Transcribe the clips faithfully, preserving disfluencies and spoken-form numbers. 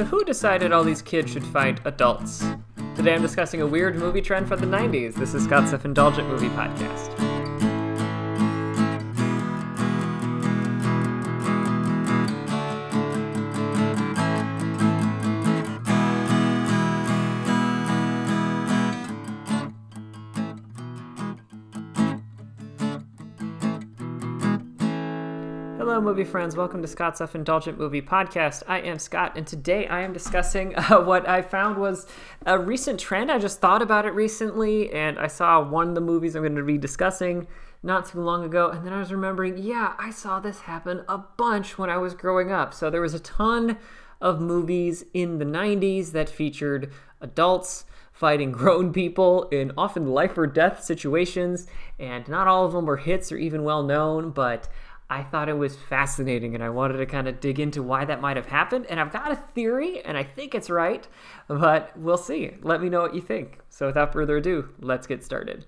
So who decided all these kids should fight adults? Today I'm discussing a weird movie trend from the nineties. This is Scott's Indulgent Movie Podcast. Hello, movie friends. Welcome to Scott's Indulgent Movie Podcast. I am Scott, and today I am discussing uh, what I found was a recent trend. I just thought about it recently, and I saw one of the movies I'm going to be discussing not too long ago, and then I was remembering, yeah, I saw this happen a bunch when I was growing up. So there was a ton of movies in the nineties that featured adults fighting grown people in often life or death situations, and not all of them were hits or even well known, but I thought it was fascinating, and I wanted to kind of dig into why that might have happened. And I've got a theory, and I think it's right, but we'll see. Let me know what you think. So without further ado, let's get started.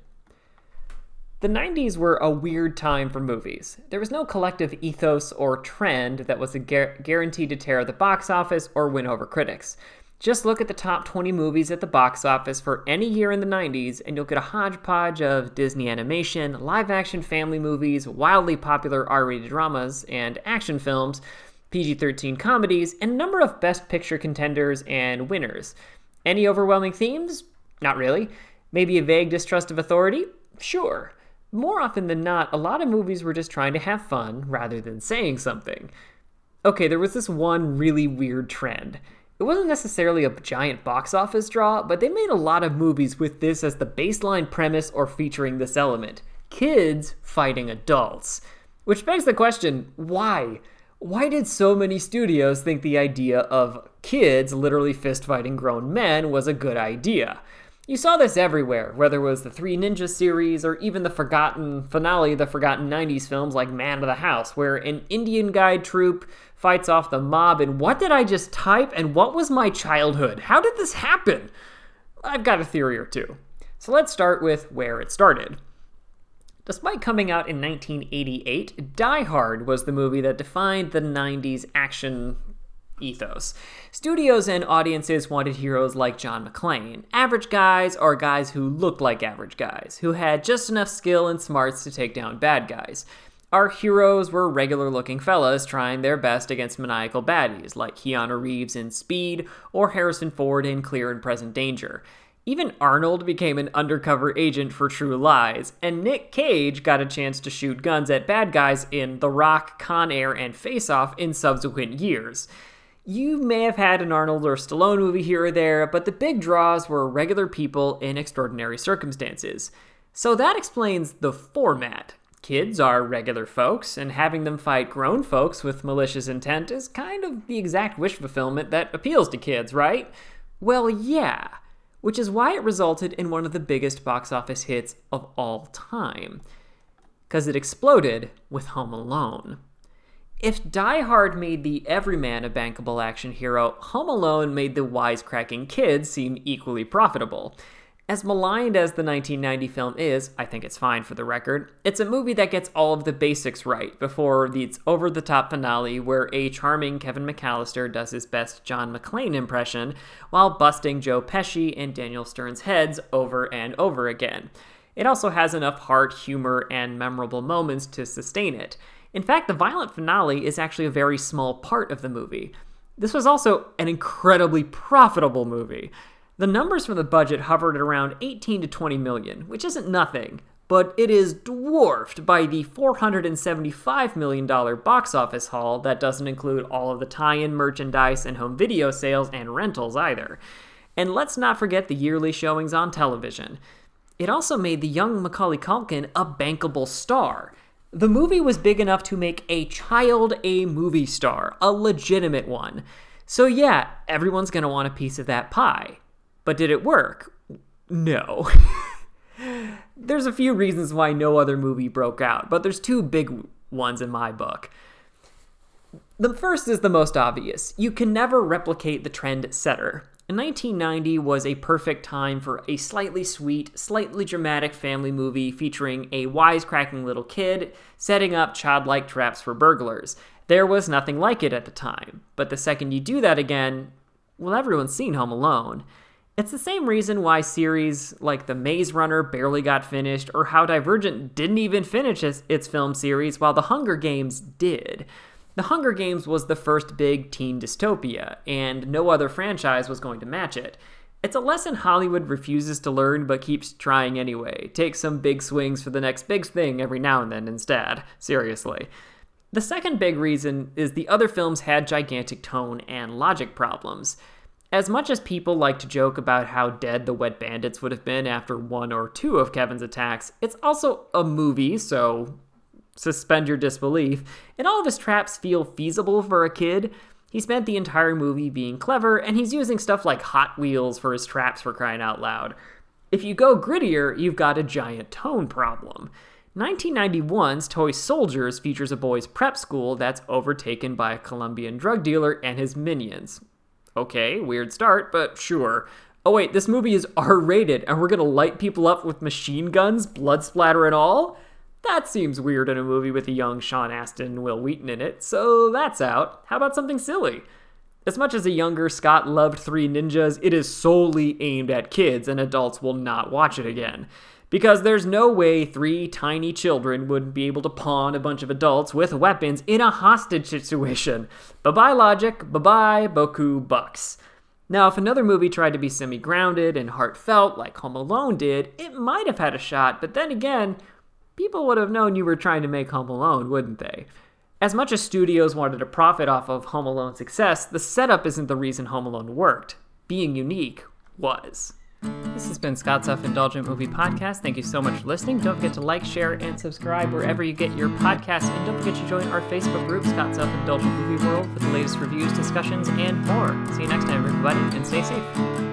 The nineties were a weird time for movies. There was no collective ethos or trend that was a gu- guaranteed to tear the box office or win over critics. Just look at the top twenty movies at the box office for any year in the nineties, and you'll get a hodgepodge of Disney animation, live-action family movies, wildly popular R-rated dramas and action films, P G thirteen comedies, and a number of Best Picture contenders and winners. Any overwhelming themes? Not really. Maybe a vague distrust of authority? Sure. More often than not, a lot of movies were just trying to have fun rather than saying something. Okay, there was this one really weird trend. It wasn't necessarily a giant box office draw, but they made a lot of movies with this as the baseline premise or featuring this element. Kids fighting adults. Which begs the question, why? Why did so many studios think the idea of kids literally fist-fighting grown men was a good idea? You saw this everywhere, whether it was the Three Ninjas series or even the forgotten finale of the forgotten nineties films like Man of the House, where an Indian guide troupe fights off the mob. And what did I just type? And what was my childhood? How did this happen? I've got a theory or two. So let's start with where it started. Despite coming out in nineteen eighty-eight, Die Hard was the movie that defined the nineties action ethos. Studios and audiences wanted heroes like John McClane, average guys or guys who looked like average guys, who had just enough skill and smarts to take down bad guys. Our heroes were regular-looking fellas trying their best against maniacal baddies like Keanu Reeves in Speed or Harrison Ford in Clear and Present Danger. Even Arnold became an undercover agent for True Lies, and Nick Cage got a chance to shoot guns at bad guys in The Rock, Con Air, and Face Off in subsequent years. You may have had an Arnold or Stallone movie here or there, but the big draws were regular people in extraordinary circumstances. So that explains the format. Kids are regular folks, and having them fight grown folks with malicious intent is kind of the exact wish fulfillment that appeals to kids, right? Well, yeah. Which is why it resulted in one of the biggest box office hits of all time. Because it exploded with Home Alone. If Die Hard made the everyman a bankable action hero, Home Alone made the wisecracking kids seem equally profitable. As maligned as the nineteen ninety film is, I think it's fine for the record, it's a movie that gets all of the basics right before its over-the-top finale where a charming Kevin McAllister does his best John McClane impression while busting Joe Pesci and Daniel Stern's heads over and over again. It also has enough heart, humor, and memorable moments to sustain it. In fact, the violent finale is actually a very small part of the movie. This was also an incredibly profitable movie. The numbers from the budget hovered at around eighteen to twenty million, which isn't nothing, but it is dwarfed by the four hundred seventy-five million dollars box office haul that doesn't include all of the tie-in merchandise and home video sales and rentals either. And let's not forget the yearly showings on television. It also made the young Macaulay Culkin a bankable star. The movie was big enough to make a child a movie star, a legitimate one. So yeah, everyone's gonna want a piece of that pie. But did it work? No. There's a few reasons why no other movie broke out, but there's two big ones in my book. The first is the most obvious. You can never replicate the trend setter. nineteen ninety was a perfect time for a slightly sweet, slightly dramatic family movie featuring a wisecracking little kid setting up childlike traps for burglars. There was nothing like it at the time, but the second you do that again, well, everyone's seen Home Alone. It's the same reason why series like The Maze Runner barely got finished, or how Divergent didn't even finish its, its film series while The Hunger Games did. The Hunger Games was the first big teen dystopia, and no other franchise was going to match it. It's a lesson Hollywood refuses to learn but keeps trying anyway. Take some big swings for the next big thing every now and then instead. Seriously. The second big reason is the other films had gigantic tone and logic problems. As much as people like to joke about how dead the Wet Bandits would have been after one or two of Kevin's attacks, it's also a movie, so suspend your disbelief, and all of his traps feel feasible for a kid. He spent the entire movie being clever, and he's using stuff like Hot Wheels for his traps, for crying out loud. If you go grittier, you've got a giant tone problem. nineteen ninety-one's Toy Soldiers features a boys' prep school that's overtaken by a Colombian drug dealer and his minions. Okay, weird start, but sure. Oh wait, this movie is R-rated, and we're gonna light people up with machine guns, blood splatter and all? That seems weird in a movie with a young Sean Astin and Will Wheaton in it, so that's out. How about something silly? As much as a younger Scott loved Three Ninjas, it is solely aimed at kids, and adults will not watch it again. Because there's no way three tiny children would be able to pawn a bunch of adults with weapons in a hostage situation. Bye-bye logic, bye-bye Boku bucks. Now, if another movie tried to be semi-grounded and heartfelt, like Home Alone did, it might have had a shot, but then again, people would have known you were trying to make Home Alone, wouldn't they? As much as studios wanted to profit off of Home Alone's success, the setup isn't the reason Home Alone worked. Being unique was. This has been Scott's Self-Indulgent Movie Podcast. Thank you so much for listening. Don't forget to like, share, and subscribe wherever you get your podcasts. And don't forget to join our Facebook group, Scott's Self-Indulgent Movie World, for the latest reviews, discussions, and more. See you next time, everybody, and stay safe.